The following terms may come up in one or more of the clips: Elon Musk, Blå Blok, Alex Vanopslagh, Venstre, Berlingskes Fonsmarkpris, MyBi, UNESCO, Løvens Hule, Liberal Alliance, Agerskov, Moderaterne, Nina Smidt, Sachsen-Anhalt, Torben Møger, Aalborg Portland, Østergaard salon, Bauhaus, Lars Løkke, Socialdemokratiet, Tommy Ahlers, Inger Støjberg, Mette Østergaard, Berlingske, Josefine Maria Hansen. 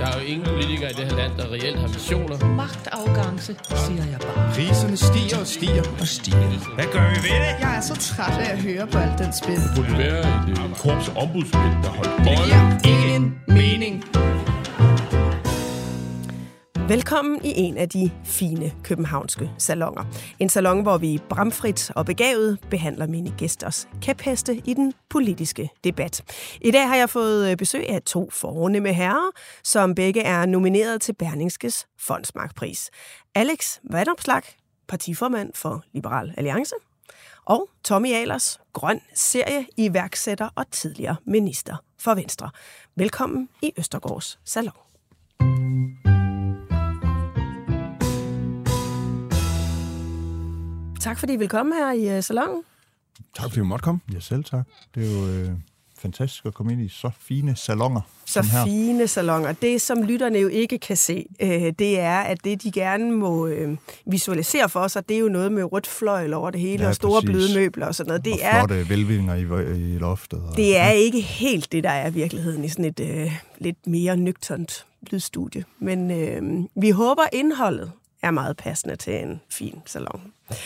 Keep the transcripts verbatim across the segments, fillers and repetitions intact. Der er jo ingen politikere i det her land, der reelt har missioner. Magtafgangse, siger jeg bare. Priserne stiger og stiger og stiger. Hvad gør vi ved det? Jeg er så træt af at høre på alt den spil. Det kunne være et korps ombudsmænd, der holdt bolden. Det giver ingen mening. Velkommen i en af de fine københavnske salonger. En salon, hvor vi bramfrit og begavet behandler mine gæsters kæpheste i den politiske debat. I dag har jeg fået besøg af to fornemme herrer, som begge er nomineret til Berlingskes Fonsmarkpris. Alex Vanopslagh, partiformand for Liberal Alliance, og Tommy Ahlers, grøn serie, iværksætter og tidligere minister for Venstre. Velkommen i Østergaards salon. Tak fordi I vil komme her i uh, salongen. Tak fordi vi måtte komme. Ja, selv tak. Det er jo øh, fantastisk at komme ind i så fine salonger. Så fine salonger. Det, som lytterne jo ikke kan se, øh, det er, at det, de gerne må øh, visualisere for sig, det er jo noget med rødt fløjl over det hele, ja, og store præcis. Bløde møbler og sådan noget. Det og er, flotte velvinger i, i loftet. Og, det er ja. Ikke helt det, der er virkeligheden i sådan et øh, lidt mere nøgternt lydstudie. Men øh, vi håber, indholdet er meget passende til en fin salon.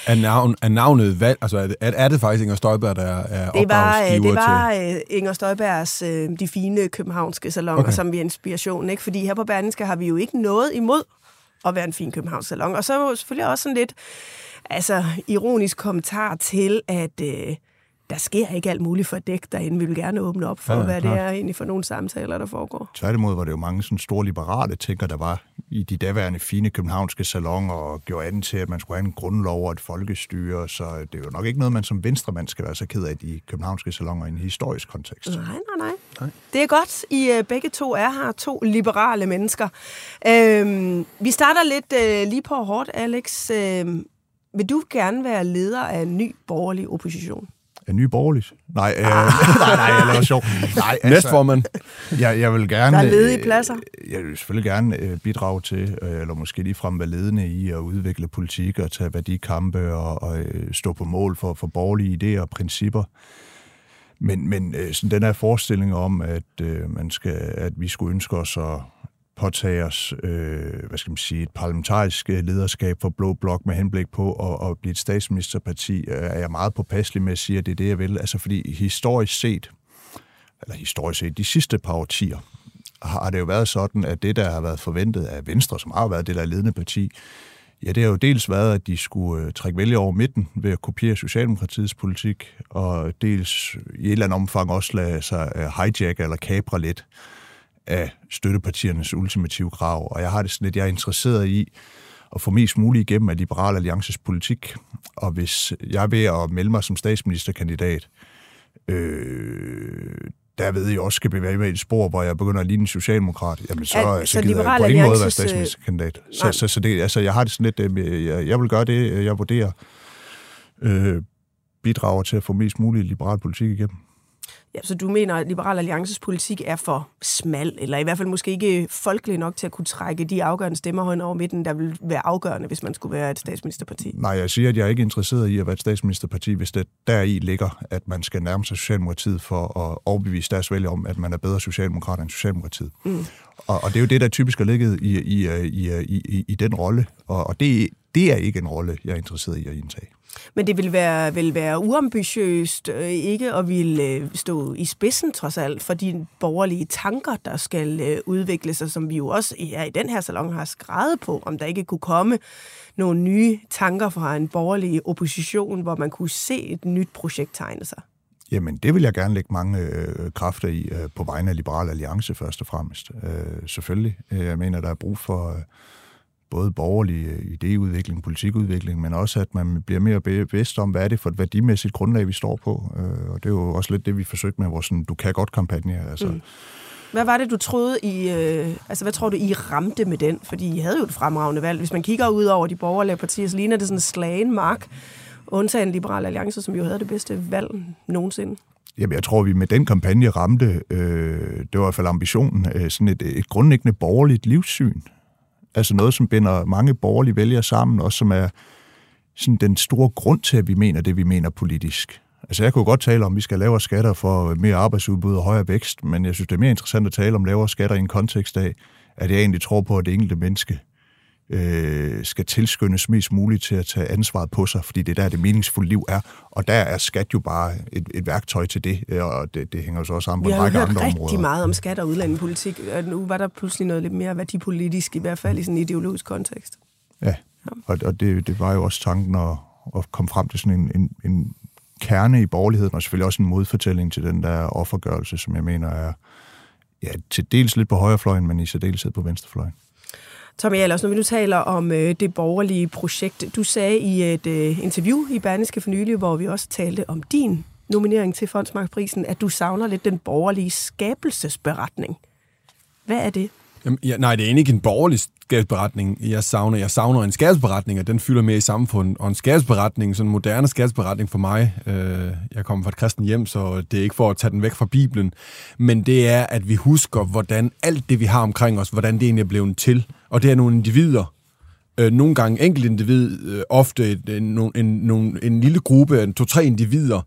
Er, navn, er navnet valgt? Altså er det, er det faktisk Inger Støjberg, der er opdragsgiver til? Det var til? Inger Støjbergs øh, de fine københavnske salonger, okay. Som vi er inspirationen. Ikke? Fordi her på Berlingske har vi jo ikke noget imod at være en fin københavnsk salon. Og så selvfølgelig også sådan lidt altså, ironisk kommentar til, at øh, der sker ikke alt muligt for dæk derinde. Vi vil gerne åbne op for, ja, hvad klart. Det er egentlig for nogle samtaler, der foregår. Tværtimod var det jo mange sådan store liberale tænker, der var i de daværende fine københavnske salonger og gjorde an til, at man skulle have en grundlov og et folkestyre. Så det er jo nok ikke noget, man som venstremand skal være så ked af i de københavnske salonger i en historisk kontekst. Nej, nej, nej. nej. Det er godt, I begge to er her, to liberale mennesker. Øhm, vi starter lidt øh, lige på hårdt, Alex. Øhm, vil du gerne være leder af en ny borgerlig opposition? Er ny borgerligt? Nej, øh, nej, nej, jeg laver sjov. Nej, altså, næstformand. Jeg, jeg vil gerne... Der er ledige pladser. Jeg vil selvfølgelig gerne bidrage til, eller måske ligefrem være ledende i at udvikle politik og tage værdikampe og, og stå på mål for, for borgerlige idéer og principper. Men, men sådan den her forestilling om, at, man skal, at vi skulle ønske os at påtage os øh, hvad skal man sige, et parlamentarisk lederskab for Blå Blok med henblik på at, at blive et statsministerparti, er jeg meget påpasselig med at sige, at det er det, jeg vil. Altså fordi historisk set, eller historisk set, de sidste par årtier, har det jo været sådan, at det, der har været forventet af Venstre, som har været det, der er ledende parti, ja, det har jo dels været, at de skulle trække vælgere over midten ved at kopiere Socialdemokratiets politik, og dels i et eller andet omfang også lade sig hijacke eller kapre lidt af støttepartiernes ultimative krav, og jeg har det sådan lidt, jeg er interesseret i at få mest muligt igennem af Liberal Alliances politik, og hvis jeg er ved at melde mig som statsministerkandidat, øh, der ved jeg også, skal bevæge mig i et spor, hvor jeg begynder at ligne en socialdemokrat, jamen så, Al- så, så gider jeg på ingen Alliances... måde være statsministerkandidat. Så, så, så det, altså, jeg har det sådan lidt, jeg, jeg vil gøre det, jeg vurderer, øh, bidrager til at få mest muligt liberal politik igennem. Ja, så du mener, at Liberal Alliances politik er for smal, eller i hvert fald måske ikke folkelig nok til at kunne trække de afgørende stemmer hen over midten, der vil være afgørende, hvis man skulle være et statsministerparti? Nej, jeg siger, at jeg er ikke interesseret i at være et statsministerparti, hvis det deri ligger, at man skal nærme sig Socialdemokratiet for at overbevise deres vælgere om, at man er bedre socialdemokrat end Socialdemokratiet. Mm. Og, og det er jo det, der typisk er ligget i, i, i, i, i, i den rolle, og, og det, det er ikke en rolle, jeg er interesseret i at indtage. Men det vil være, vil være uambitiøst øh, ikke at ville øh, stå i spidsen trods alt for de borgerlige tanker, der skal øh, udvikle sig, som vi jo også ja, i den her salon har skrevet på, om der ikke kunne komme nogle nye tanker fra en borgerlig opposition, hvor man kunne se et nyt projekt tegne sig. Jamen, det vil jeg gerne lægge mange øh, kræfter i øh, på vegne af Liberal Alliance først og fremmest. Øh, selvfølgelig. Jeg mener, der er brug for... Øh, både borgerlig idéudvikling, politikudvikling, men også, at man bliver mere bevidst om, hvad er det for et værdimæssigt grundlag, vi står på. Og det er jo også lidt det, vi forsøgte med vores sådan, du kan godt-kampagne. Altså. Mm. Hvad var det, du troede, I, øh, altså, hvad tror du, I ramte med den? Fordi I havde jo et fremragende valg. Hvis man kigger ud over de borgerlige partier, så ligner det sådan en slagen mark, undtagen Liberal Alliance, som jo havde det bedste valg nogensinde. Jamen, jeg tror, vi med den kampagne ramte, øh, det var i hvert fald ambitionen, øh, sådan et, et grundlæggende borgerligt livssyn. Altså noget, som binder mange borgerlige vælgere sammen, og som er sådan den store grund til, at vi mener det, vi mener politisk. Altså jeg kunne godt tale om, at vi skal lavere skatter for mere arbejdsudbud og højere vækst, men jeg synes, det er mere interessant at tale om lavere skatter i en kontekst af, at jeg egentlig tror på, at det enkelte menneske øh, skal tilskyndes mest muligt til at tage ansvaret på sig, fordi det er der, det meningsfulde liv er. Og der er skat jo bare et, et værktøj til det, og det, det hænger jo så også sammen på en række andre områder. Vi har hørt rigtig meget om skat og udlændingepolitik, og nu var der pludselig noget lidt mere værdipolitisk, i hvert fald i sådan en ideologisk kontekst. Ja, og, og det, det var jo også tanken at, at komme frem til sådan en... en, en kerne i borgerligheden, og selvfølgelig også en modfortælling til den der offergørelse, som jeg mener er ja, til dels lidt på højrefløjen, men i særdeleshed på venstrefløjen. Tommy Ahlers, når vi nu taler om øh, det borgerlige projekt, du sagde i et øh, interview i Berlingske for nylig, hvor vi også talte om din nominering til Fonsmarkprisen, at du savner lidt den borgerlige skabelsesberetning. Hvad er det? Jamen, ja, nej, det er ikke en borgerlig skabelsberetning, jeg savner. Jeg savner en skabelsberetning, og den fylder mere i samfundet. Og en skabelsberetning, sådan en moderne skabelsberetning for mig, øh, jeg kommer fra et kristent hjem, så det er ikke for at tage den væk fra Bibelen, men det er, at vi husker, hvordan alt det, vi har omkring os, hvordan det egentlig er blevet til. Og det er nogle individer, øh, nogle gange enkelte individ, øh, ofte et, en, en, en, en lille gruppe, to-tre individer,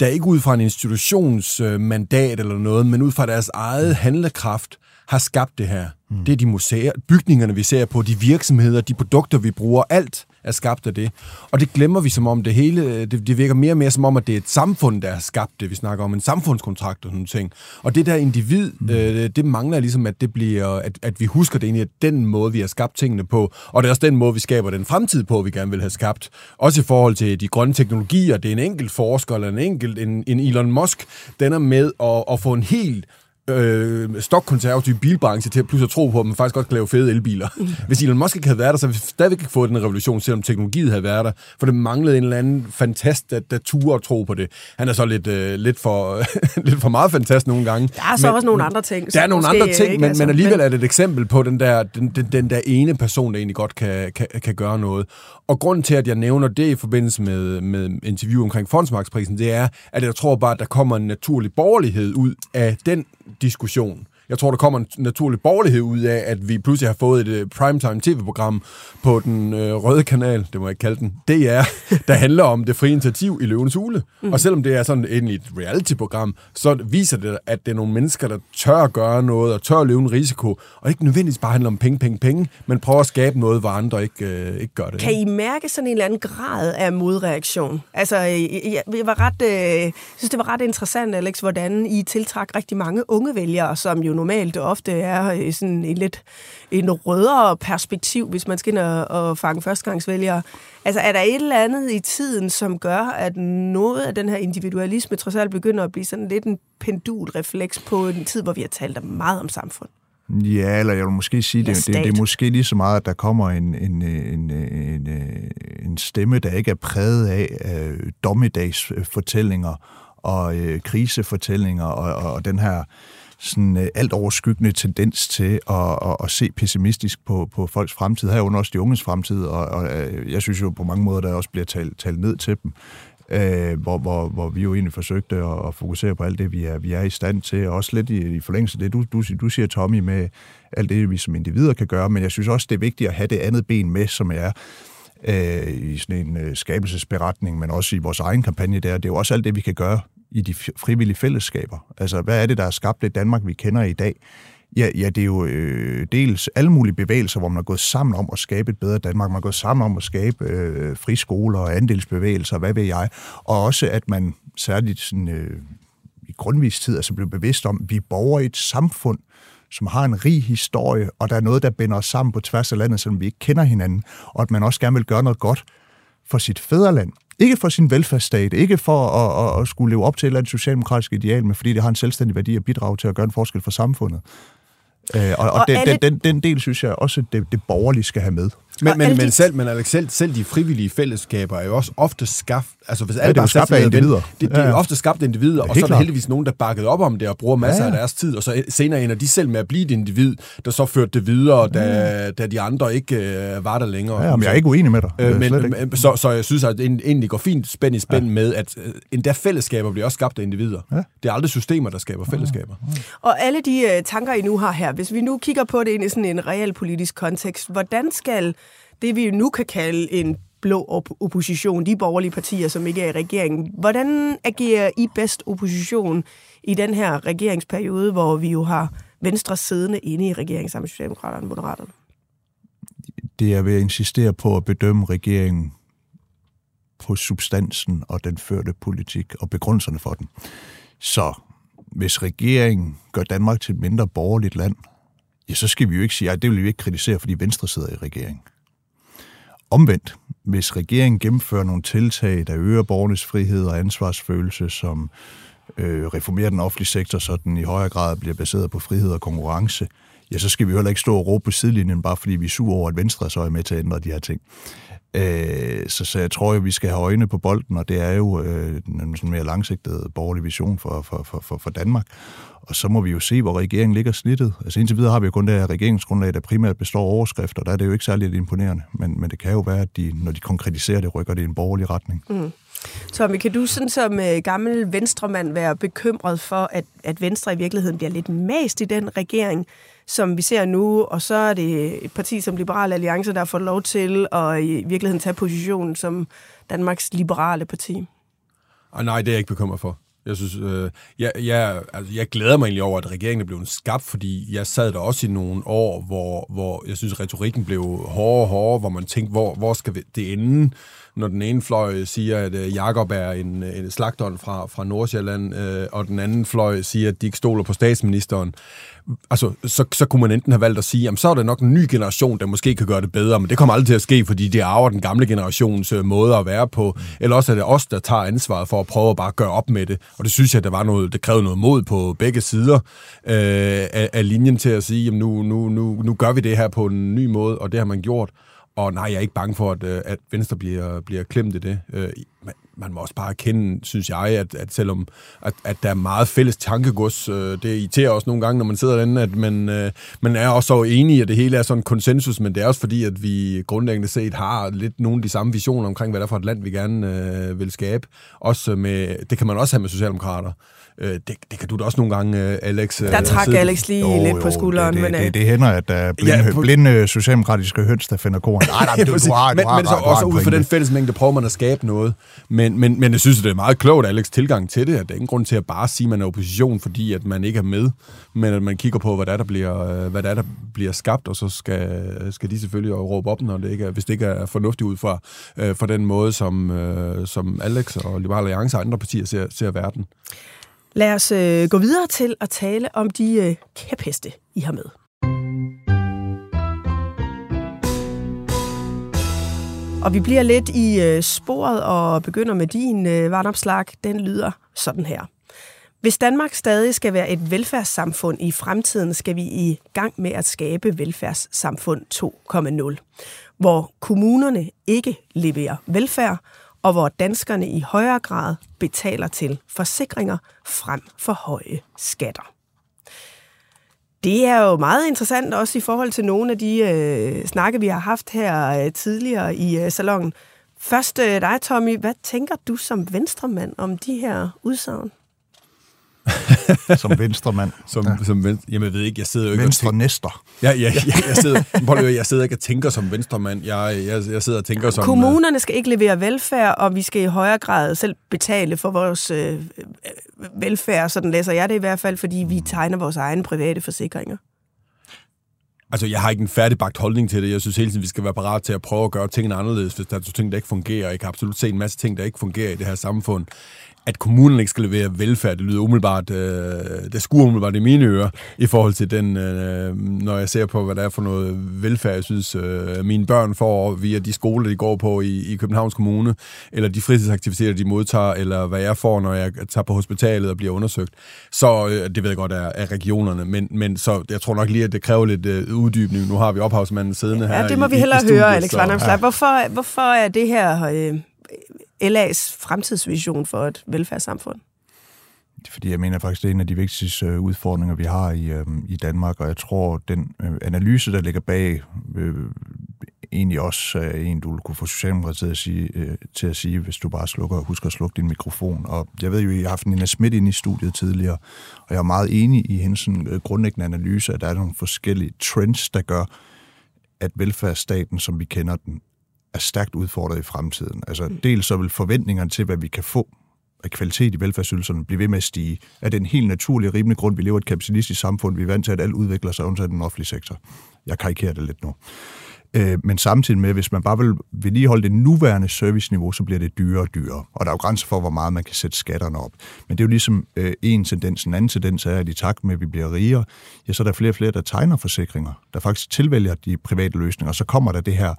der ikke ud fra en institutionsmandat øh, eller noget, men ud fra deres eget handlekraft, har skabt det her. Mm. Det er de museer, bygningerne, vi ser på, de virksomheder, de produkter, vi bruger, alt er skabt af det. Og det glemmer vi som om det hele, det, det virker mere og mere som om, at det er et samfund, der har skabt det. Vi snakker om en samfundskontrakt og sådan ting. Og det der individ, mm. øh, det mangler ligesom, at det bliver, at, at vi husker det egentlig, at den måde, vi har skabt tingene på, og det er også den måde, vi skaber den fremtid på, vi gerne vil have skabt. Også i forhold til de grønne teknologier, det er en enkelt forsker eller en enkelt, en, en Elon Musk, den er med at, at få en helt Øh, stokkonservativ bilbranche til at pludselig tro på, at man faktisk godt kan lave fede elbiler. Mm. Hvis Elon Musk ikke havde været der, så havde vi stadigvæk ikke fået den revolution, selvom teknologiet havde været der, for det manglede en eller anden fantast, der, der turde at tro på det. Han er så lidt, øh, lidt, for, lidt for meget fantast nogle gange. Der er så men, også nogle andre ting. Der er nogle andre ting, ikke, men, altså, men alligevel er det et eksempel på den der, den, den, den der ene person, der egentlig godt kan, kan, kan gøre noget. Og grunden til, at jeg nævner det i forbindelse med, med interview omkring Fonsmarksprisen, det er, at jeg tror bare, at der kommer en naturlig borgerlighed ud af den diskussion. Jeg tror, der kommer en naturlig borgerlighed ud af, at vi pludselig har fået et primetime tv-program på den øh, røde kanal, det må jeg ikke kalde den, det er, der handler om det frie initiativ i Løvens Hule. Mm. Og selvom det er sådan egentlig et reality-program, så viser det, at det er nogle mennesker, der tør at gøre noget og tør at løbe en risiko, og ikke nødvendigvis bare handler om penge, penge, penge, men prøver at skabe noget, hvor andre ikke, øh, ikke gør det. Kan I mærke sådan en eller anden grad af modreaktion? Altså, jeg, jeg var ret, øh, synes, det var ret interessant, Alex, hvordan I tiltrak rigtig mange unge vælgere, som jo normalt ofte er sådan en lidt en rødere perspektiv, hvis man skal ind og, og fange førstegangsvælgere. Altså, er der et eller andet i tiden, som gør, at noget af den her individualisme trods alt begynder at blive sådan lidt en pendulrefleks på en tid, hvor vi har talt meget om samfund? Ja, eller jeg vil måske sige, ja, det, det, det er måske lige så meget, at der kommer en, en, en, en, en stemme, der ikke er præget af øh, dommedagsfortællinger og øh, krisefortællinger og, og, og den her sådan øh, alt overskyggende tendens til at, at, at se pessimistisk på, på folks fremtid, herunder også de unges fremtid, og, og jeg synes jo på mange måder, der også bliver talt, talt ned til dem, øh, hvor, hvor, hvor vi jo egentlig forsøgte at, at fokusere på alt det, vi er, vi er i stand til, og også lidt i, i forlængelse af det, du, du, du siger, Tommy, med alt det, vi som individer kan gøre, men jeg synes også, det er vigtigt at have det andet ben med, som er øh, i sådan en øh, skabelsesberetning, men også i vores egen kampagne der, det er jo også alt det, vi kan gøre i de frivillige fællesskaber. Altså, hvad er det, der er skabt det Danmark, vi kender i dag? Ja, ja det er jo øh, dels alle mulige bevægelser, hvor man er gået sammen om at skabe et bedre Danmark. Man er gået sammen om at skabe øh, friskoler og andelsbevægelser, hvad ved jeg. Og også, at man særligt sådan, øh, i grundvis tid altså blev bevidst om, at vi borger i et samfund, som har en rig historie, og der er noget, der binder os sammen på tværs af landet, selvom vi ikke kender hinanden, og at man også gerne vil gøre noget godt for sit fædreland. Ikke for sin velfærdsstat, ikke for at, at, at skulle leve op til et eller andet socialdemokratisk ideal, men fordi det har en selvstændig værdi at bidrage til at gøre en forskel for samfundet. Øh, og og, og den, alle... den, den del, synes jeg også, det, det borgerlige skal have med. Men, men, men, selv, men Alex, selv, selv de frivillige fællesskaber er jo også ofte skabt... Altså, hvis ja, det er jo skabt af individer. Det, det ja. er jo ofte skabt individer, og så er der heldigvis nogen, der bakkede op om det og bruger masser ja, ja. af deres tid, og så senere ender de selv med at blive et individ, der så førte det videre, da, da de andre ikke øh, var der længere. Ja, men jeg er ikke uenig med dig. Øh, men, øh, så, så jeg synes, at det egentlig går fint spænd i spænd ja. med, at øh, endda fællesskaber bliver også skabt af individer. Ja. Det er aldrig systemer, der skaber fællesskaber. Ja. Ja. Og alle de øh, tanker, I nu har her, hvis vi nu kigger på det ind i sådan en realpolitisk kontekst, hvordan skal det, vi nu kan kalde en blå op- opposition, de borgerlige partier, som ikke er i regeringen. Hvordan agerer I bedst opposition i den her regeringsperiode, hvor vi jo har Venstre siddende inde i regeringen sammen med Socialdemokraterne og Moderaterne? Det er ved at insistere på at bedømme regeringen på substansen og den førte politik og begrundelserne for den. Så hvis regeringen gør Danmark til et mindre borgerligt land, ja, så skal vi jo ikke sige, at det vil vi ikke kritisere, fordi Venstre sidder i regeringen. Omvendt, hvis regeringen gennemfører nogle tiltag, der øger borgernes frihed og ansvarsfølelse, som øh, reformerer den offentlige sektor, så den i højere grad bliver baseret på frihed og konkurrence, ja, så skal vi heller ikke stå og råbe på sidelinjen, bare fordi vi er sure over, at Venstre så er med til at ændre de her ting. Øh, så, så jeg tror jo, vi skal have øjne på bolden, og det er jo øh, en sådan mere langsigtet borgerlig vision for, for, for, for Danmark. Og så må vi jo se, hvor regeringen ligger snittet. Altså indtil videre har vi jo kun det her regeringsgrundlag, der primært består af overskrifter. Der er det jo ikke særligt imponerende, men, men det kan jo være, at de, når de konkretiserer det, rykker det i en borgerlig retning. Mm. Tommy, kan du sådan som øh, gammel venstremand være bekymret for, at, at Venstre i virkeligheden bliver lidt mast i den regering, som vi ser nu, og så er det et parti som Liberal Alliance, der får lov til at i virkeligheden tage positionen som Danmarks liberale parti? Ah, nej, det er jeg ikke bekymret for. Jeg synes, øh, jeg, jeg, altså, jeg glæder mig egentlig over, at regeringen blev skabt, fordi jeg sad der også i nogle år, hvor, hvor jeg synes, retorikken blev hårdere og hårdere, hvor man tænkte, hvor, hvor skal det ende? Når den ene fløj siger, at øh, Jakob er en, en slagteren fra, fra Nordsjælland, øh, og den anden fløj siger, at de ikke stoler på statsministeren, altså, så, så kunne man enten have valgt at sige, jamen, så er der nok en ny generation, der måske kan gøre det bedre, men det kommer aldrig til at ske, fordi det arver den gamle generations øh, måde at være på. Eller også er det os, der tager ansvaret for at prøve at bare gøre op med det. Og det synes jeg, der var noget, det krævede noget mod på begge sider øh, af, af linjen til at sige, jamen, nu, nu, nu, nu gør vi det her på en ny måde, og det har man gjort. Og nej, jeg er ikke bange for, at, at Venstre bliver, bliver klemt i det. Man, man må også bare erkende, synes jeg, at, at selvom at, at der er meget fælles tankegods, det irriterer også nogle gange, når man sidder derinde, at man, man er også så enig, at det hele er sådan en konsensus, men det er også fordi, at vi grundlæggende set har lidt nogle af de samme visioner omkring, hvad der er for et land, vi gerne øh, vil skabe. Også med, det kan man også have med socialdemokrater. Det, det kan du da også nogle gange, Alex. Der trak sidder. Alex lige jo, lidt jo, på skulderen. Det, det, det, det hænder, at der er blinde, ja, på... blinde socialdemokratiske høns, der finder korn. Nej, nej, du, du har, du men, har, men så også ud fra den fællesmængde, prøver man at skabe noget. Men, men, men jeg synes, det er meget klogt, Alex' tilgang til det. At der er ingen grund til at bare sige, at man er opposition, fordi at man ikke er med. Men at man kigger på, hvad der, er, der, bliver, hvad der, er, der bliver skabt, og så skal, skal de selvfølgelig råbe op, når det ikke er, hvis det ikke er fornuftigt ud fra, øh, fra den måde, som, øh, som Alex og Liberal Alliance og andre partier ser, ser verden. Lad os øh, gå videre til at tale om de øh, kæpheste, I har med. Og vi bliver lidt i øh, sporet og begynder med din øh, Vanopslagh. Den lyder sådan her. Hvis Danmark stadig skal være et velfærdssamfund i fremtiden, skal vi i gang med at skabe velfærdssamfund to punkt nul, hvor kommunerne ikke leverer velfærd, og hvor danskerne i højere grad betaler til forsikringer frem for høje skatter. Det er jo meget interessant, også i forhold til nogle af de øh, snakke, vi har haft her øh, tidligere i øh, salongen. Først øh, dig, Tommy. Hvad tænker du som venstremand om de her udsagn? Som venstremand. Som, ja. som ven, jamen, jeg ved ikke, jeg sidder jo ikke... Venstre-næster. Ja, ja, ja, jeg, sidder, jeg sidder ikke og tænker som venstremand. Jeg, jeg, jeg sidder og tænker som... Kommunerne skal ikke levere velfærd, og vi skal i højere grad selv betale for vores øh, velfærd, sådan læser jeg det i hvert fald, fordi vi tegner vores egne private forsikringer. Altså, jeg har ikke en færdigbagt holdning til det. Jeg synes hele tiden, vi skal være parat til at prøve at gøre tingene anderledes, hvis der er ting, der ikke fungerer. Jeg kan absolut se en masse ting, der ikke fungerer i det her samfund. at kommunen ikke skal levere velfærd, det lyder umiddelbart, øh, det skuer umiddelbart i mine ører, i forhold til den, øh, når jeg ser på, hvad der er for noget velfærd, jeg synes, øh, mine børn får via de skoler, de går på i, i Københavns Kommune, eller de fritidsaktiviteter, de modtager, eller hvad jeg får, når jeg tager på hospitalet og bliver undersøgt. Så øh, det ved jeg godt er, er regionerne, men, men så jeg tror nok lige, at det kræver lidt øh, uddybning. Nu har vi ophavsmanden siddende ja, her. Ja, det må i, vi hellere studiet, høre, Alex Vanopslagh. Hvorfor, hvorfor er det her... Øh L A's fremtidsvision for et velfærdssamfund? Fordi jeg mener faktisk, det er en af de vigtigste udfordringer, vi har i, øh, i Danmark, og jeg tror, den øh, analyse, der ligger bag, øh, egentlig også er øh, en, du kunne få Socialdemokratiet at sige, øh, til at sige, hvis du bare slukker og husker at slukke din mikrofon. Og jeg ved jo, jeg har haft Nina Smidt ind i studiet tidligere, og jeg er meget enig i hendes øh, grundlæggende analyse, at der er nogle forskellige trends, der gør, at velfærdsstaten, som vi kender den, er stærkt udfordret i fremtiden. Altså dels så vil forventningerne til, hvad vi kan få af kvalitet i velfærdsydelserne, blive ved med at stige. Er det en helt naturlig og rimelig grund, vi lever i et kapitalistisk samfund, vi er vant til, at alt udvikler sig undtagen den offentlige sektor. Jeg karikerer det lidt nu. Øh, men samtidig med, hvis man bare vil vedligeholde det nuværende serviceniveau, så bliver det dyrere og dyrere. Og der er jo grænser for, hvor meget man kan sætte skatterne op. Men det er jo ligesom øh, en tendens. En anden tendens er, at i takt med, at vi bliver rigere, ja, så er der flere og flere, der tegner forsikringer, der faktisk tilvælger de private løsninger. Og så kommer der det her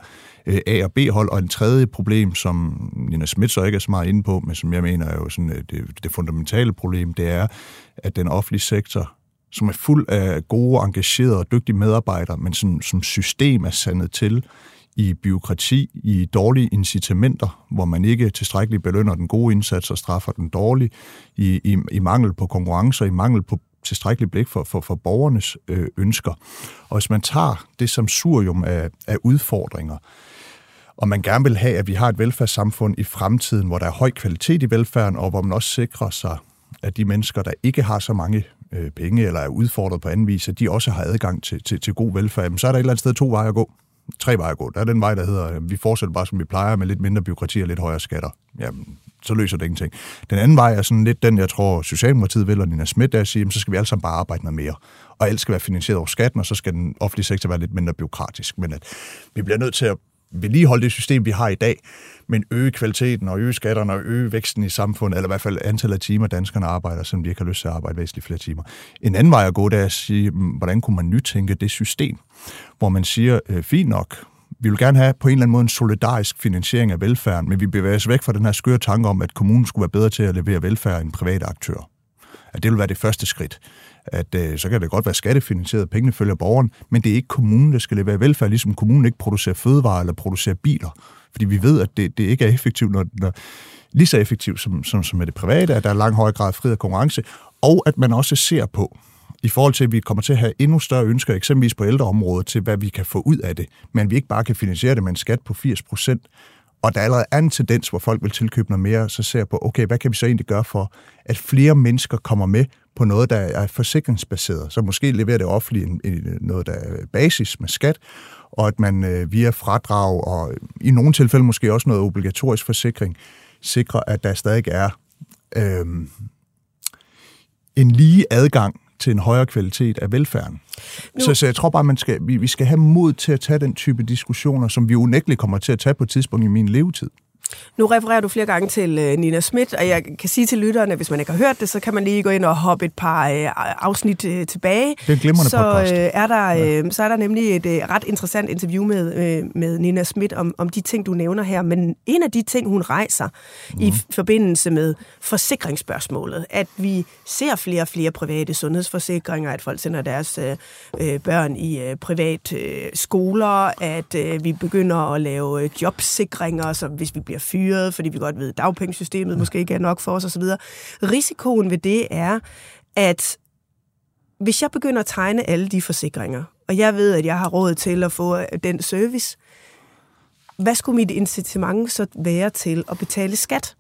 øh, A- og B-hold. Og en tredje problem, som Nina Smidt så ikke er så meget inde på, men som jeg mener er jo sådan, øh, det, det fundamentale problem, det er, at den offentlige sektor, som er fuld af gode, engagerede og dygtige medarbejdere, men som, som system er sandet til i byråkrati, i dårlige incitamenter, hvor man ikke tilstrækkeligt belønner den gode indsats og straffer den dårlige, i, i, i mangel på konkurrencer, i mangel på tilstrækkeligt blik for, for, for borgernes øh, ønsker. Og hvis man tager det sammensurium af, af udfordringer, og man gerne vil have, at vi har et velfærdssamfund i fremtiden, hvor der er høj kvalitet i velfærden, og hvor man også sikrer sig, at de mennesker, der ikke har så mange øh, penge eller er udfordret på anden vis, at de også har adgang til, til, til god velfærd, men så er der et eller andet sted to veje at gå. Tre veje at gå. Der er den vej, der hedder, vi fortsætter bare, som vi plejer, med lidt mindre byråkrati og lidt højere skatter. Jamen, så løser det ingenting. Den anden vej er sådan lidt den, jeg tror, Socialdemokratiet vil, og Nina Smidt, der siger, jamen, så skal vi alle sammen bare arbejde noget mere. Og alt skal være finansieret over skatten, og så skal den offentlige sektor være lidt mindre byråkratisk. Men at vi bliver nødt til at vedligeholde det system, vi har i dag, men øge kvaliteten og øge skatterne og øge væksten i samfundet, eller i hvert fald antallet af timer, danskerne arbejder, selvom de ikke har lyst til at arbejde væsentligt flere timer. En anden vej at gå, det er at sige, hvordan kunne man nytænke det system, hvor man siger, fint nok, vi vil gerne have på en eller anden måde en solidarisk finansiering af velfærden, men vi bevæger os væk fra den her skøre tanke om, at kommunen skulle være bedre til at levere velfærd end private aktører. At det vil være det første skridt. At øh, så kan det godt være skattefinansieret, pengene følger borgeren, men det er ikke kommunen, der skal levere velfærd, ligesom kommunen ikke producerer fødevarer eller producerer biler. Fordi vi ved, at det, det ikke er effektivt, når, når, lige så effektivt som, som, som med det private, at der er langt højere grad fri af konkurrence, og at man også ser på, i forhold til, at vi kommer til at have endnu større ønsker, eksempelvis på ældreområdet, til hvad vi kan få ud af det, men vi ikke bare kan finansiere det med en skat på firs procent, og der er allerede en tendens, hvor folk vil tilkøbe noget mere, så ser på, okay, hvad kan vi så egentlig gøre for, at flere mennesker kommer med på noget, der er forsikringsbaseret. Så måske leverer det offentlige noget, der er basis med skat, og at man via fradrag og i nogle tilfælde måske også noget obligatorisk forsikring, sikrer, at der stadig er øh, en lige adgang til en højere kvalitet af velfærden. Så, så jeg tror bare, man skal, vi, vi skal have mod til at tage den type diskussioner, som vi unægteligt kommer til at tage på et tidspunkt i min levetid. Nu refererer du flere gange til Nina Smidt, og jeg kan sige til lytterne, at hvis man ikke har hørt det, så kan man lige gå ind og hoppe et par afsnit tilbage. Det er en glimrende så podcast. Er der, ja. Så er der nemlig et ret interessant interview med, med Nina Smidt om, om de ting, du nævner her. Men en af de ting, hun rejser mm. i forbindelse med forsikringsspørgsmålet, at vi ser flere og flere private sundhedsforsikringer, at folk sender deres øh, børn i øh, privat øh, skoler, at øh, vi begynder at lave jobsikringer, så hvis vi bliver fyret, fordi vi godt ved, at dagpengesystemet måske ikke er nok for os, og så videre. Risikoen ved det er, at hvis jeg begynder at tegne alle de forsikringer, og jeg ved, at jeg har råd til at få den service, hvad skulle mit incitament så være til at betale skat?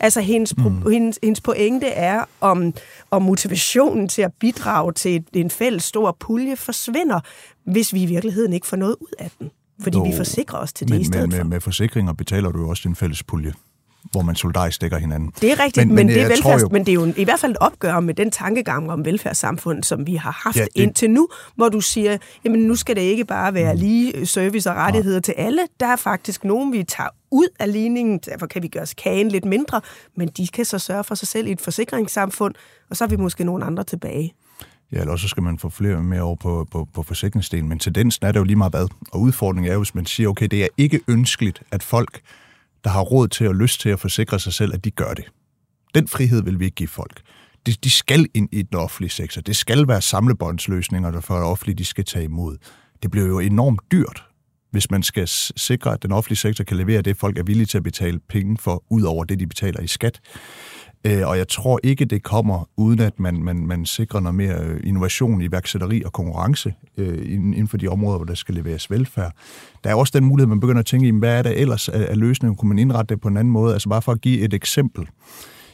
Altså, hendes, mm. hendes, hendes pointe er, om, om motivationen til at bidrage til en fælles stor pulje forsvinder, hvis vi i virkeligheden ikke får noget ud af den. Fordi Nå, vi forsikrer os til det men, i stedet men, for. Med, med forsikringer betaler du jo også din fælles pulje. hvor man solidarisk dækker hinanden. Det er rigtigt, men, men, men, det, er velfærds, jo, men det er jo i hvert fald et opgør med den tankegang om velfærdssamfund, som vi har haft ja, det, indtil nu, hvor du siger, jamen nu skal det ikke bare være lige service og rettigheder ja. til alle. Der er faktisk nogen, vi tager ud af ligningen, derfor kan vi gøre kagen lidt mindre, men de kan så sørge for sig selv i et forsikringssamfund, og så har vi måske nogle andre tilbage. Ja, eller så skal man få flere mere over på, på, på forsikringsdelen, men tendensen er det jo lige meget hvad. Og udfordringen er jo, hvis man siger, okay, det er ikke ønskeligt, at folk, der har råd til og lyst til at forsikre sig selv, at de gør det. Den frihed vil vi ikke give folk. De, de skal ind i den offentlige sektor. Det skal være samlebåndsløsninger, der for det offentlige, de skal tage imod. Det bliver jo enormt dyrt, hvis man skal sikre, at den offentlige sektor kan levere det, folk er villige til at betale penge for, ud over det, de betaler i skat. Og jeg tror ikke, det kommer, uden at man, man, man sikrer noget mere innovation, iværksætteri og konkurrence øh, inden for de områder, hvor der skal leveres velfærd. Der er også den mulighed, man begynder at tænke i, hvad er der ellers af løsningen? Kunne man indrette det på en anden måde? Altså bare for at give et eksempel.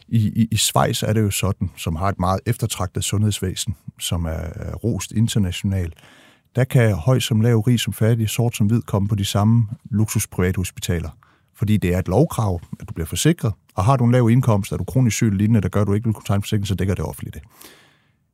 I, i, i Schweiz er det jo sådan, som har et meget eftertragtet sundhedsvæsen, som er rost internationalt. Der kan høj som lav, rig som fattig, sort som hvid komme på de samme luksusprivathospitaler. Fordi det er et lovkrav, at du bliver forsikret, og har du en lav indkomst, er du kronisk syg eller lignende, der gør, at du ikke vil kunne tegne en forsikring, så dækker det offentligt det.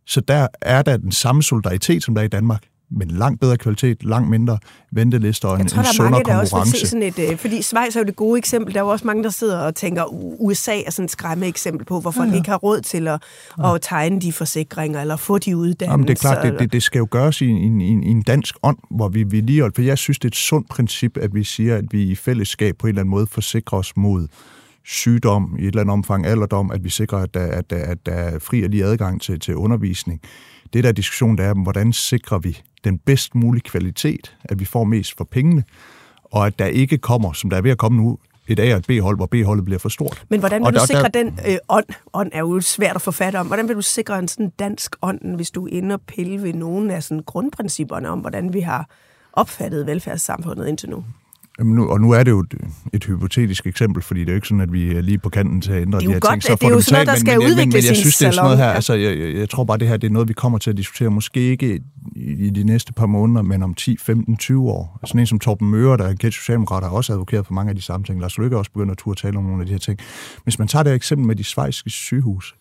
Så der er der den samme solidaritet, som der er i Danmark, men langt bedre kvalitet, langt mindre ventelister og en sundere konkurrence. Jeg tror, der er mange, der også vil se sådan et, fordi Schweiz er jo det gode eksempel, der er jo også mange, der sidder og tænker, U S A er sådan et skræmme eksempel på, hvorfor ja, ja. de ikke har råd til at, ja. at tegne de forsikringer, eller få de uddannelser. Jamen det er klart, det, det, det skal jo gøres i en, i, en, i en dansk ånd, hvor vi vedligeholder, for jeg synes, det er et sundt princip, at vi siger, at vi i fællesskab på en eller anden måde forsikrer os mod sygdom, i et eller andet omfang alderdom, at vi sikrer, at der, at der, at der er fri og lige adgang til, til undervisning. Det der diskussion, der er, hvordan sikrer vi den bedst mulige kvalitet, at vi får mest for pengene, og at der ikke kommer, som der er ved at komme nu, et A- og et B-hold, hvor B-holdet bliver for stort. Men hvordan vil og du der, sikre der, den øh, ånd? Ånd er jo svært at få fat om. Hvordan vil du sikre en sådan dansk ånd, hvis du ender og pille ved nogle af sådan grundprincipperne om, hvordan vi har opfattet velfærdssamfundet indtil nu? Nu, og nu er det jo et, et hypotetisk eksempel, fordi det er jo ikke sådan, at vi er lige på kanten til at ændre de her godt, ting. Så det er jo sådan noget, der skal udvikles i en salon. Men jeg synes, det er sådan noget her, altså, jeg, jeg, jeg tror bare, det her det er noget, vi kommer til at diskutere, måske ikke i, i de næste par måneder, men om ti, femten, tyve år. Sådan en som Torben Møger, der er kendt socialdemokrat, har også advokeret for mange af de samme ting. Lars Løkke også begynder at turde tale om nogle af de her ting. Hvis man tager det eksempel med de schweiziske sygehuse,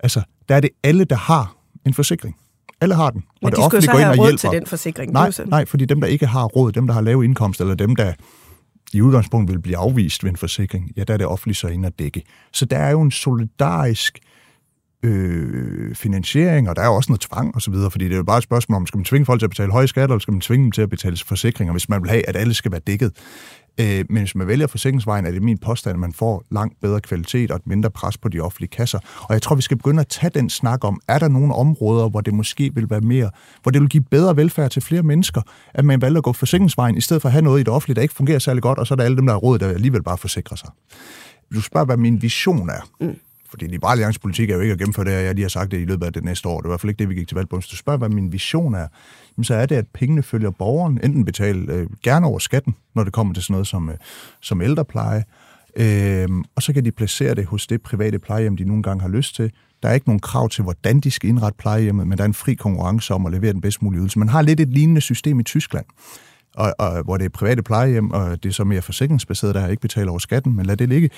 altså, der er det alle, der har en forsikring. Alle har den, og men det de offentlige går ind og hjælper. Men de skal så have råd til den forsikring. Nej, nej, fordi dem, der ikke har råd, dem, der har lave indkomst, eller dem, der i udgangspunktet vil blive afvist ved en forsikring, ja, der er det offentlige så inde at dække. Så der er jo en solidarisk øh, finansiering, og der er jo også noget tvang osv., fordi det er jo bare et spørgsmål om, skal man tvinge folk til at betale høje skatter, eller skal man tvinge dem til at betale forsikringer, hvis man vil have, at alle skal være dækket. Øh, men hvis man vælger forsikringsvejen, er det min påstand, at man får langt bedre kvalitet og et mindre pres på de offentlige kasser. Og jeg tror, vi skal begynde at tage den snak om, er der nogle områder, hvor det måske vil være mere, hvor det vil give bedre velfærd til flere mennesker, at man valgte at gå forsikringsvejen, i stedet for at have noget i det offentlige, der ikke fungerer særlig godt, og så er der alle dem, der har råd, der alligevel bare forsikrer sig. Du spørger, hvad min vision er. Mm. Fordi Liberal Alliance politik er jo ikke at gennemføre det, jeg lige har sagt det i løbet af det næste år. Det var i hvert fald ikke det, vi gik til valg på. Hvis du spørger, hvad min vision er, så er det, at pengene følger borgeren. Enten betale øh, gerne over skatten, når det kommer til sådan noget som, øh, som ældrepleje. Øh, og så kan de placere det hos det private plejehjem, de nogle gange har lyst til. Der er ikke nogen krav til, hvordan de skal indrette plejehjemmet, men der er en fri konkurrence om at levere den bedst mulige ydelse. Man har lidt et lignende system i Tyskland, og, og, hvor det er private plejehjem, og det er så mere forsikringsbaseret, der ikke betaler over skatten, men lad det ligge.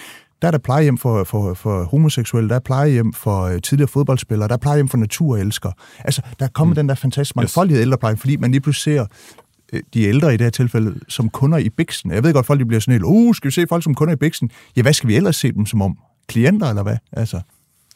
Der er der plejehjem for, for, for homoseksuelle, der er plejehjem for tidligere fodboldspillere, der er plejehjem for naturelskere. Altså, der er kommet mm. den der fantastiske mangfoldighed yes. ældrepleje, fordi man lige pludselig ser de ældre i det her tilfælde som kunder i biksen. Jeg ved godt, folk de bliver sådan helt, uh, skal vi se folk som kunder i biksen? Ja, hvad skal vi ellers se dem som om? Klienter, eller hvad? Altså...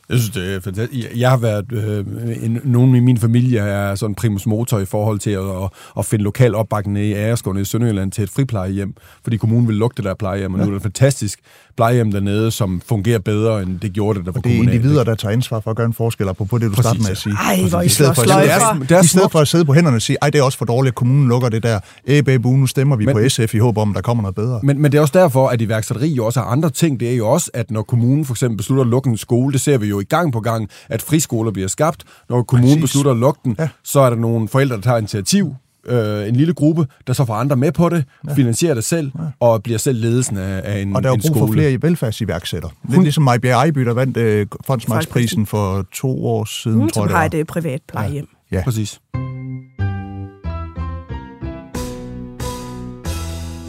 Jeg synes, det er fantastisk. Jeg har været, øh, en, nogen i min familie er sådan primus motor i forhold til at, at, at finde lokal opbakning i Agerskov i Sønderjylland til et friplejehjem, fordi kommunen vil lukke det der plejehjem, og nu er det et fantastisk plejehjem dernede, som fungerer bedere, end det gjorde det der på kommunen. Det er individer, der tager ansvar for at gøre en forskel, apropos det, du startede med at sige. Ej, hvor I stedet for, for. for at sidde på hænderne og sige, ej, det er også for dårligt, at kommunen lukker det der. Æbæbu, nu stemmer vi men, på S F i håb om, der kommer noget bedre. Men, men det er også derfor, at iværksætteri jo også har andre ting. Det er jo også, at når kommunen for eksempel beslutter at lukke en skole, det ser vi jo i gang på gang, at friskoler bliver skabt. Når kommunen Præcis. beslutter at lukke den, ja. så er der nogle forældre, der tager initiativ. Øh, en lille gruppe, der så får andre med på det, ja. finansierer det selv, ja. og bliver selv ledelsen af, af en skole. Og der er brug for flere velfærdsiværksætter. Lidt ligesom MyBi, der vandt øh, Fonsmarksprisen for to år siden, Hun, tror jeg det var. Som har et privat plejehjem. Ja. ja, præcis.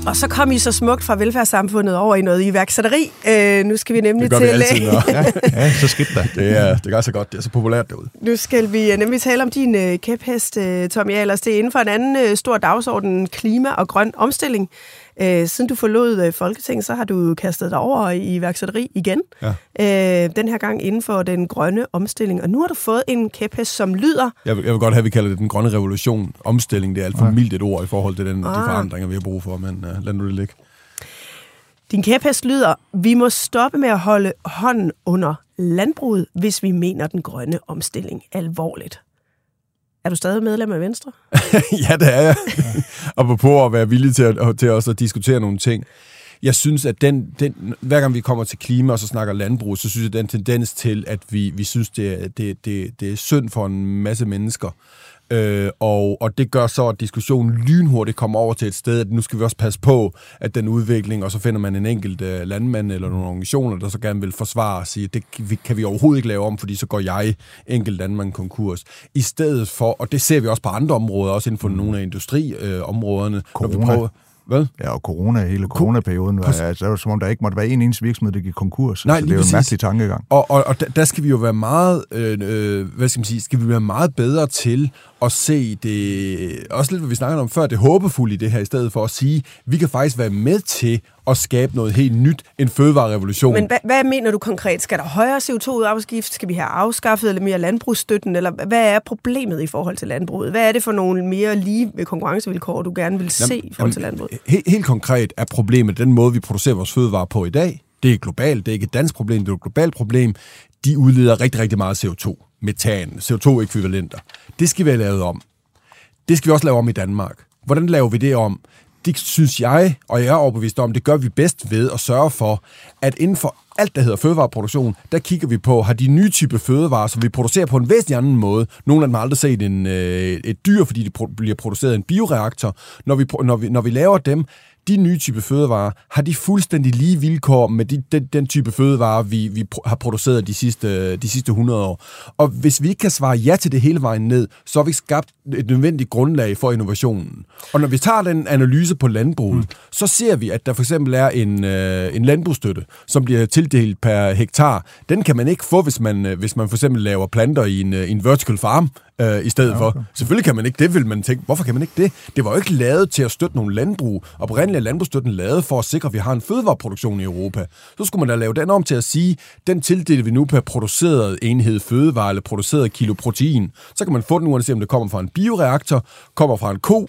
Og så kom I så smukt fra velfærdssamfundet over i noget iværksætteri. Øh, nu skal vi nemlig til... Det gør til... vi altid, ja, ja, så skidt da. Det er, det gør så godt. Det er så populært derude. Nu skal vi nemlig tale om din øh, kæphest, øh, Tommy Ahlers. Det er inden for en anden øh, stor dagsorden, klima og grøn omstilling. Øh, siden du forlod øh, Folketinget, så har du kastet dig over i iværksætteri igen. Ja. Øh, den her gang inden for den grønne omstilling. Og nu har du fået en kæphest, som lyder... Jeg vil, jeg vil godt have, at vi kalder det den grønne revolution. Omstilling, det er alt for mildt et ord i forhold til den, ah. de forandringer, vi har brug for, men... Ja, lad nu det ligge. Din kæphest lyder, vi må stoppe med at holde hånden under landbruget, hvis vi mener den grønne omstilling alvorligt. Er du stadig medlem af Venstre? Ja, det er jeg. Og på at være villig til, at, til også at diskutere nogle ting. Jeg synes, at den, den, hver gang vi kommer til klima og så snakker landbrug, så synes jeg, at den tendens til, at vi, vi synes, det er, det, det, det er synd for en masse mennesker, Øh, og, og det gør så, at diskussionen lynhurtigt kommer over til et sted, at nu skal vi også passe på, at den udvikling, og så finder man en enkelt øh, landmand eller nogle organisationer, der så gerne vil forsvare og sige, det kan vi overhovedet ikke lave om, fordi så går jeg enkelt landmand konkurs. I stedet for, og det ser vi også på andre områder, også inden for nogle af industriområderne, øh, når vi prøver... Hvad? Ja, og corona, hele coronaperioden, var, altså, det var som om der ikke måtte være en ens virksomhed, der gik konkurs. Nej, så det er jo en mærkelig tankegang. Og, og, og der skal vi jo være meget, øh, hvad skal man sige, skal vi være meget bedre til at se det, også lidt hvad vi snakkede om før, det håbefulde i det her, i stedet for at sige, vi kan faktisk være med til at skabe noget helt nyt, en fødevarerevolution. Men hvad, hvad mener du konkret? Skal der højere C O to-afgift? Skal vi have afskaffet eller mere landbrugsstøtten? Eller hvad er problemet i forhold til landbruget? Hvad er det for nogle mere lige konkurrencevilkår, du gerne vil se jamen, i forhold til landbruget? Helt, helt konkret er problemet den måde, vi producerer vores fødevarer på i dag. Det er globalt. Det er ikke et dansk problem, det er et globalt problem. De udleder rigtig, rigtig meget C O to. Metan, C O to-ækvivalenter. Det skal vi have lavet om. Det skal vi også lave om i Danmark. Hvordan laver vi det om? Det synes jeg, og jeg er overbevist om, det gør vi bedst ved at sørge for, at inden for alt, der hedder fødevareproduktion, der kigger vi på, har de nye type fødevarer, som vi producerer på en væsentlig anden måde. Nogle af dem har aldrig set en, øh, et dyr, fordi de pro- bliver produceret i en bioreaktor. Når vi, når vi, når vi laver dem, de nye type fødevarer, har de fuldstændig lige vilkår med de, den, den type fødevarer, vi, vi har produceret de sidste, de sidste hundrede år. Og hvis vi ikke kan svare ja til det hele vejen ned, så har vi skabt et nødvendigt grundlag for innovationen. Og når vi tager den analyse på landbruget, mm. så ser vi, at der for eksempel er en, øh, en landbrugsstøtte, som bliver tildelt per hektar. Den kan man ikke få, hvis man, hvis man for eksempel laver planter i en, en vertical farm, Øh, i stedet ja, okay. for. Selvfølgelig kan man ikke det, vil man tænke. Hvorfor kan man ikke det? Det var jo ikke lavet til at støtte nogle landbrug. Oprindeligt er landbrugsstøtten lavet for at sikre, at vi har en fødevareproduktion i Europa. Så skulle man da lave den om til at sige, den tildeler vi nu per produceret enhed fødevare eller produceret kilo protein. Så kan man få den uanset om det kommer fra en bioreaktor, kommer fra en ko,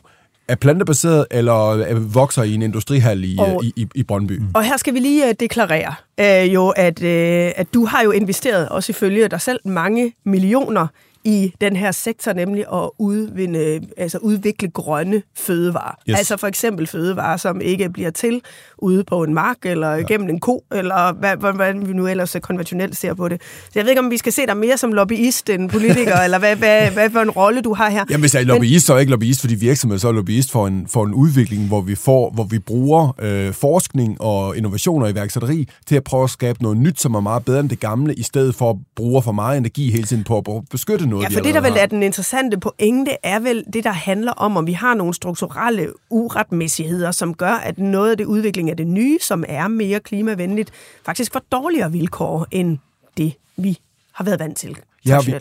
er plantebaseret eller vokser i en industrihal i, og, i, i, i Brøndby. Og her skal vi lige deklarere øh, jo, at, øh, at du har jo investeret, også ifølge dig selv, mange millioner i den her sektor, nemlig at udvinde, altså udvikle grønne fødevarer. Yes. Altså for eksempel fødevarer, som ikke bliver til ude på en mark, eller ja. gennem en ko, eller hvad, hvordan vi nu ellers konventionelt ser på det. Så jeg ved ikke, om vi skal se dig mere som lobbyist end politiker, eller hvad, hvad, hvad for en rolle du har her. Jamen hvis jeg er lobbyist, Men... så er jeg ikke lobbyist for de virksomheder, så er jeg lobbyist for en, for en udvikling, hvor vi, får, hvor vi bruger øh, forskning og innovationer i iværksætteri til at prøve at skabe noget nyt, som er meget bedre end det gamle, i stedet for at bruge for meget energi hele tiden på at beskytte noget. Ja, for det, der vel er den interessante pointe, er vel det, der handler om, om vi har nogle strukturelle uretmæssigheder, som gør, at noget af det udvikling af det nye, som er mere klimavenligt, faktisk får dårligere vilkår end det, vi har været vant til. Ja, vi,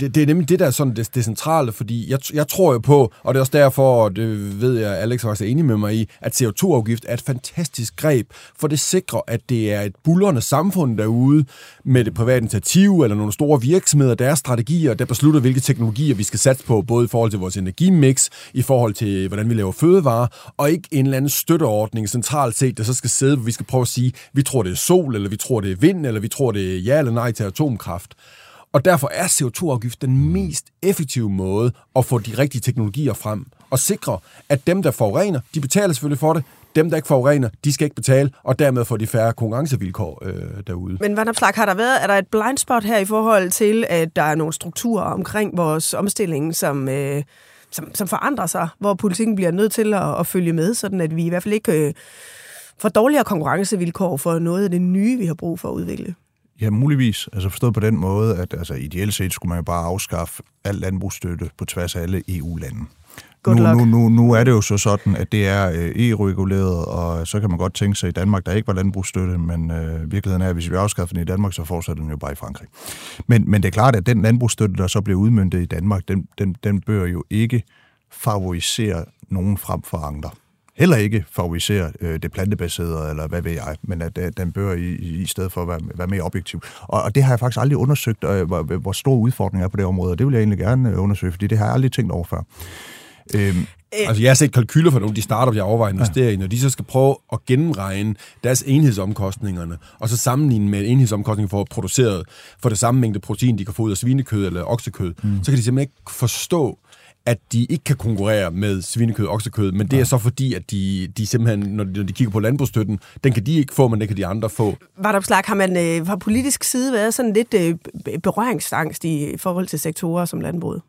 det, det er nemlig det, der er sådan det, det centrale, fordi jeg, jeg tror jo på, og det er også derfor, og det ved jeg, Alex faktisk er enig med mig i, at C O to-afgift er et fantastisk greb, for det sikrer, at det er et buldrende samfund derude med det private initiativ eller nogle store virksomheder, deres strategier, der beslutter, hvilke teknologier vi skal satse på, både i forhold til vores energimix, i forhold til, hvordan vi laver fødevarer, og ikke en eller anden støtteordning centralt set, der så skal sidde, hvor vi skal prøve at sige, vi tror, det er sol, eller vi tror, det er vind, eller vi tror, det er ja eller nej til atomkraft. Og derfor er C O to-afgift den mest effektive måde at få de rigtige teknologier frem og sikre, at dem, der forurener, de betaler selvfølgelig for det. Dem, der ikke forurener, de skal ikke betale, og dermed får de færre konkurrencevilkår øh, derude. Men Vanopslagh, har der været, er der et blind spot her i forhold til, at der er nogle strukturer omkring vores omstilling, som, øh, som, som forandrer sig, hvor politikken bliver nødt til at, at følge med, sådan at vi i hvert fald ikke øh, får dårligere konkurrencevilkår for noget af det nye, vi har brug for at udvikle? Ja, muligvis. Altså forstået på den måde, at altså, ideelt set skulle man jo bare afskaffe al landbrugsstøtte på tværs af alle E U-lande. Good luck. Nu, nu, nu er det jo så sådan, at det er e-reguleret, og så kan man godt tænke sig i Danmark, der ikke var landbrugsstøtte, men øh, virkeligheden er, at hvis vi afskaffer den i Danmark, så fortsætter den jo bare i Frankrig. Men, men det er klart, at den landbrugsstøtte, der så bliver udmøntet i Danmark, den, den, den bør jo ikke favorisere nogen frem for andre. Heller ikke favorisere øh, det plantebaserede, eller hvad ved jeg, men at, at den bør i, i, i stedet for at være, være mere objektiv. Og, og det har jeg faktisk aldrig undersøgt, øh, hvor, hvor store udfordringer er på det område, og det vil jeg egentlig gerne undersøge, fordi det har jeg aldrig tænkt over før. Øhm. Altså, jeg har set kalkyler for nogle af de startup, jeg overvejer at investere ja. i, når de så skal prøve at gennemregne deres enhedsomkostningerne, og så sammenligne med enhedsomkostninger for at producere for det samme mængde protein, de kan få ud af svinekød eller oksekød, mm. så kan de simpelthen ikke forstå, at de ikke kan konkurrere med svinekød og oksekød, men det ja. er så fordi, at de, de simpelthen, når de, når de kigger på landbrugsstøtten, den kan de ikke få, men den kan de andre få. Vanopslagh, har man øh, fra politisk side været sådan lidt øh, berøringsangst i forhold til sektorer som landbruget?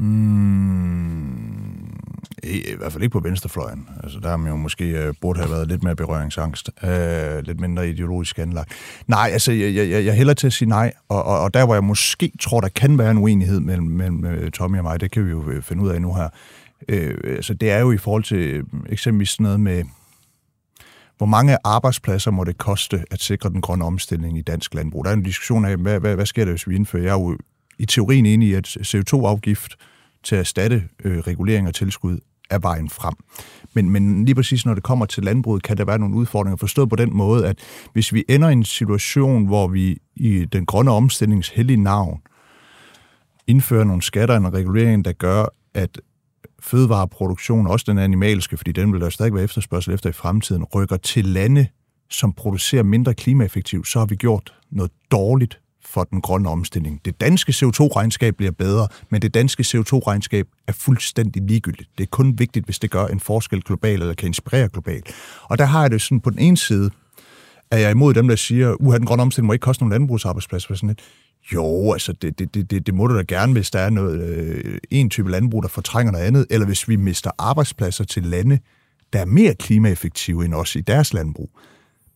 Mm, i, I hvert fald ikke på venstrefløjen. Altså, der har man jo måske øh, burde have været lidt mere berøringsangst. Øh, lidt mindre ideologisk anlagt. Nej, altså, jeg, jeg, jeg hælder til at sige nej. Og, og, og der, hvor jeg måske tror, der kan være en uenighed mellem, mellem Tommy og mig, det kan vi jo finde ud af nu her. Øh, altså, det er jo i forhold til eksempelvis sådan noget med, hvor mange arbejdspladser må det koste at sikre den grønne omstilling i dansk landbrug? Der er en diskussion af, hvad, hvad, hvad sker der, hvis vi indfører? Jeg er jo i teorien enig i, at C O to afgift til at erstatte øh, regulering og tilskud er vejen frem. Men, men lige præcis når det kommer til landbruget, kan der være nogle udfordringer forstået på den måde, at hvis vi ender i en situation, hvor vi i den grønne omstillings hellige navn indfører nogle skatter og en regulering, der gør, at fødevareproduktion, også den animalske, fordi den vil der stadig være efterspørgsel efter i fremtiden, rykker til lande, som producerer mindre klimaeffektivt, så har vi gjort noget dårligt for den grønne omstilling. Det danske C O to regnskab bliver bedre, men det danske C O to regnskab er fuldstændig ligegyldigt. Det er kun vigtigt, hvis det gør en forskel globalt, eller kan inspirere globalt. Og der har jeg det sådan, på den ene side, at jeg er imod dem, der siger, uha, den grønne omstilling må ikke koste nogen landbrugsarbejdspladser. Sådan lidt. Jo, altså, det, det, det, det må du da gerne, hvis der er noget, øh, en type landbrug, der fortrænger noget andet, eller hvis vi mister arbejdspladser til lande, der er mere klimaeffektive end os i deres landbrug.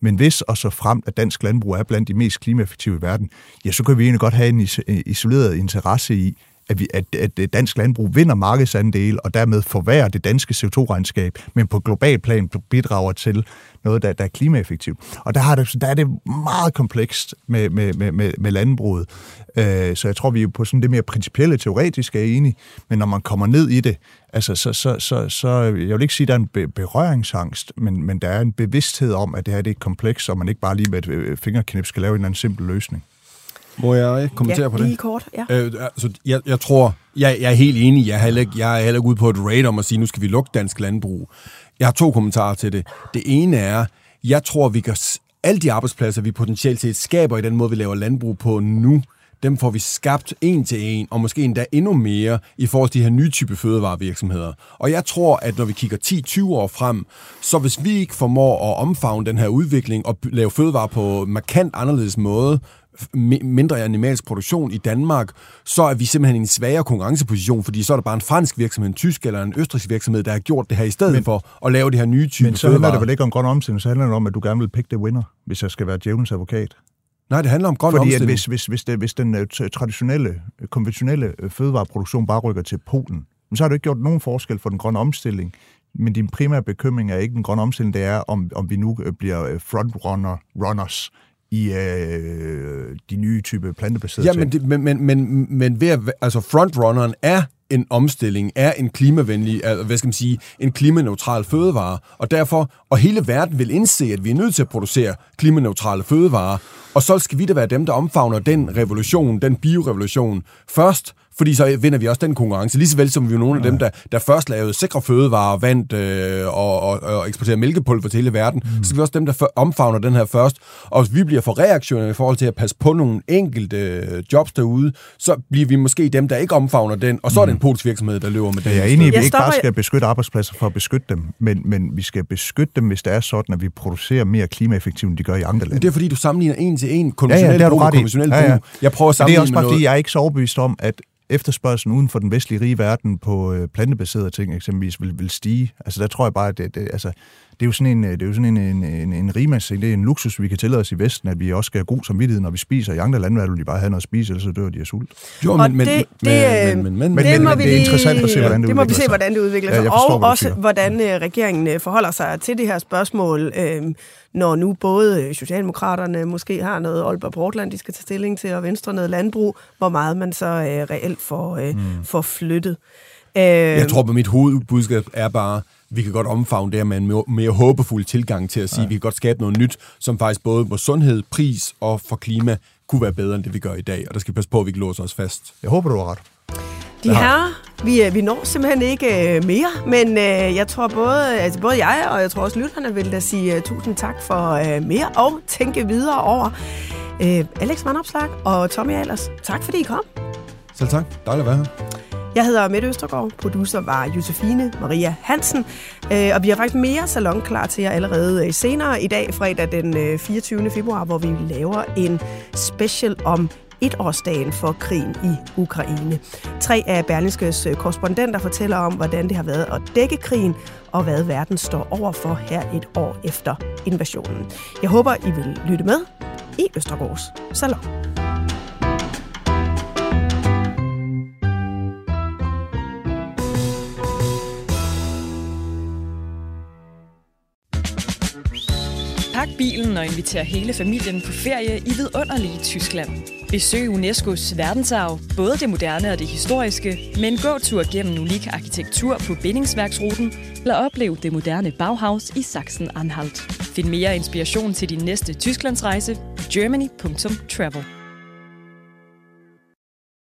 Men hvis og så frem, at dansk landbrug er blandt de mest klimaeffektive i verden, ja, så kan vi egentlig godt have en isoleret interesse i, at, vi, at, at dansk landbrug vinder markedsandele og dermed forværrer det danske C O to regnskab, men på global plan bidrager til noget, der, der er klimaeffektivt. Og der, har det, der er det meget komplekst med, med, med, med landbruget. Så jeg tror, vi er på sådan det mere principielle, teoretiske er enige, men når man kommer ned i det, altså, så, så, så, så jeg vil ikke sige, at der er en berøringsangst, men, men der er en bevidsthed om, at det her det er kompleks, og man ikke bare lige med et fingerknips skal lave en eller anden simpel løsning. Må jeg kommentere ja, på det? Lige kort, ja. Øh, altså, jeg, jeg tror, jeg, jeg er helt enig, jeg er heller ikke, jeg er heller ikke ude på et raid om at sige, nu skal vi lukke dansk landbrug. Jeg har to kommentarer til det. Det ene er, jeg tror, vi kan, alle de arbejdspladser, vi potentielt set skaber i den måde, vi laver landbrug på nu, dem får vi skabt en til en, og måske endda endnu mere i forhold til de her nye type fødevarevirksomheder. Og jeg tror, at når vi kigger ti til tyve år frem, så hvis vi ikke formår at omfavne den her udvikling og lave fødevare på markant anderledes måde, mindre animalsk produktion i Danmark, så er vi simpelthen i en svagere konkurrenceposition, fordi så er der bare en fransk virksomhed, en tysk eller en østrigsk virksomhed, der har gjort det her i stedet men, for at lave det her nye type. Men så handler det vel ikke om grøn omstilling, så handler det om, at du gerne vil pick the winner, hvis jeg skal være djævelens advokat. Nej, det handler om grøn omstilling. Fordi hvis, hvis, hvis, det, hvis den traditionelle, konventionelle fødevareproduktion bare rykker til Polen, så har du ikke gjort nogen forskel for den grønne omstilling. Men din primære bekymring er ikke den grønne omstilling, det er, om, om vi nu bliver frontrunner, runners, i øh, de nye type plantebaserede ja, ting. Ja, men, men, men, men ved at, altså frontrunneren er en omstilling, er en klimavenlig, altså, hvad skal man sige, en klimaneutral fødevare, og derfor, og hele verden vil indse, at vi er nødt til at producere klimaneutrale fødevarer, og så skal vi da være dem, der omfavner den revolution, den biorevolution først, fordi så vinder vi også den konkurrence, lige så vel som vi er nogle af dem, der, der først lavede sikre fødevarer, vand øh, og, og, og eksporterer mælkepulver til hele verden, mm. så skal vi også dem, der omfavner den her først. Og hvis vi bliver for reaktionære i forhold til at passe på nogle enkelte jobs derude, så bliver vi måske dem, der ikke omfavner den, og så er det en polsk virksomhed, der løber med det. Jeg er enig i, at vi ikke bare skal beskytte arbejdspladser for at beskytte dem, men, men vi skal beskytte dem, hvis det er sådan, at vi producerer mere klimaeffektivt, end de gør i andre lande. Det er fordi, du sammenligner en til en konventionel ja, ja, brug og konventionel brug. Ja, ja. Jeg prøver at sammenligne det er også fordi, jeg er ikke så overbevist om, at efterspørgselen uden for den vestlige rige verden på plantebaserede ting eksempelvis vil, vil stige. Altså der tror jeg bare, at det, det, altså, det er jo sådan en, det er jo sådan en, en, en, en rigmandsting, det er en luksus, vi kan tillade os i Vesten, at vi også skal have god samvittighed, når vi spiser. I andre lande vil du lige bare have noget at spise, ellers så dør de af sult. Jo, men det er interessant at se, hvordan det, det må vi se, sig. hvordan det udvikler sig. Ja, forstår, og også, hvordan regeringen forholder sig til det her spørgsmål, øh, når nu både Socialdemokraterne måske har noget Aalborg Portland, de skal tage stilling til, og Venstre noget landbrug, hvor meget man så øh, reelt får, øh, mm. får flyttet. Øh, Jeg tror, at mit hovedbudskab er bare, vi kan godt omfavne det her med en mere håbefuld tilgang til at sige, at vi kan godt skabe noget nyt, som faktisk både på sundhed, pris og for klima kunne være bedre, end det vi gør i dag. Og der skal vi passe på, at vi ikke låser os fast. Jeg håber, du har ret. De her, vi, vi når simpelthen ikke mere, men jeg tror både, altså både jeg og jeg tror også lytterne vil da sige tusind tak for mere og tænke videre over. Alex Vanopslagh og Tommy Ahlers, tak fordi I kom. Selv tak. Dejligt at være her. Jeg hedder Mette Østergaard, producer var Josefine Maria Hansen, og vi har faktisk mere salon klar til jer allerede senere i dag, fredag den fireogtyvende februar, hvor vi laver en special om etårsdagen for krigen i Ukraine. Tre af Berlingskes korrespondenter fortæller om, hvordan det har været at dække krigen, og hvad verden står overfor her et år efter invasionen. Jeg håber, I vil lytte med i Østergaards salon. Pak bilen og inviter hele familien på ferie i vidunderlige Tyskland. Besøg UNESCOs verdensarv, både det moderne og det historiske, med en gåtur gennem unik arkitektur på bindingsværksruten, eller opleve det moderne Bauhaus i Sachsen-Anhalt. Find mere inspiration til din næste Tysklandsrejse på germany punktum travel.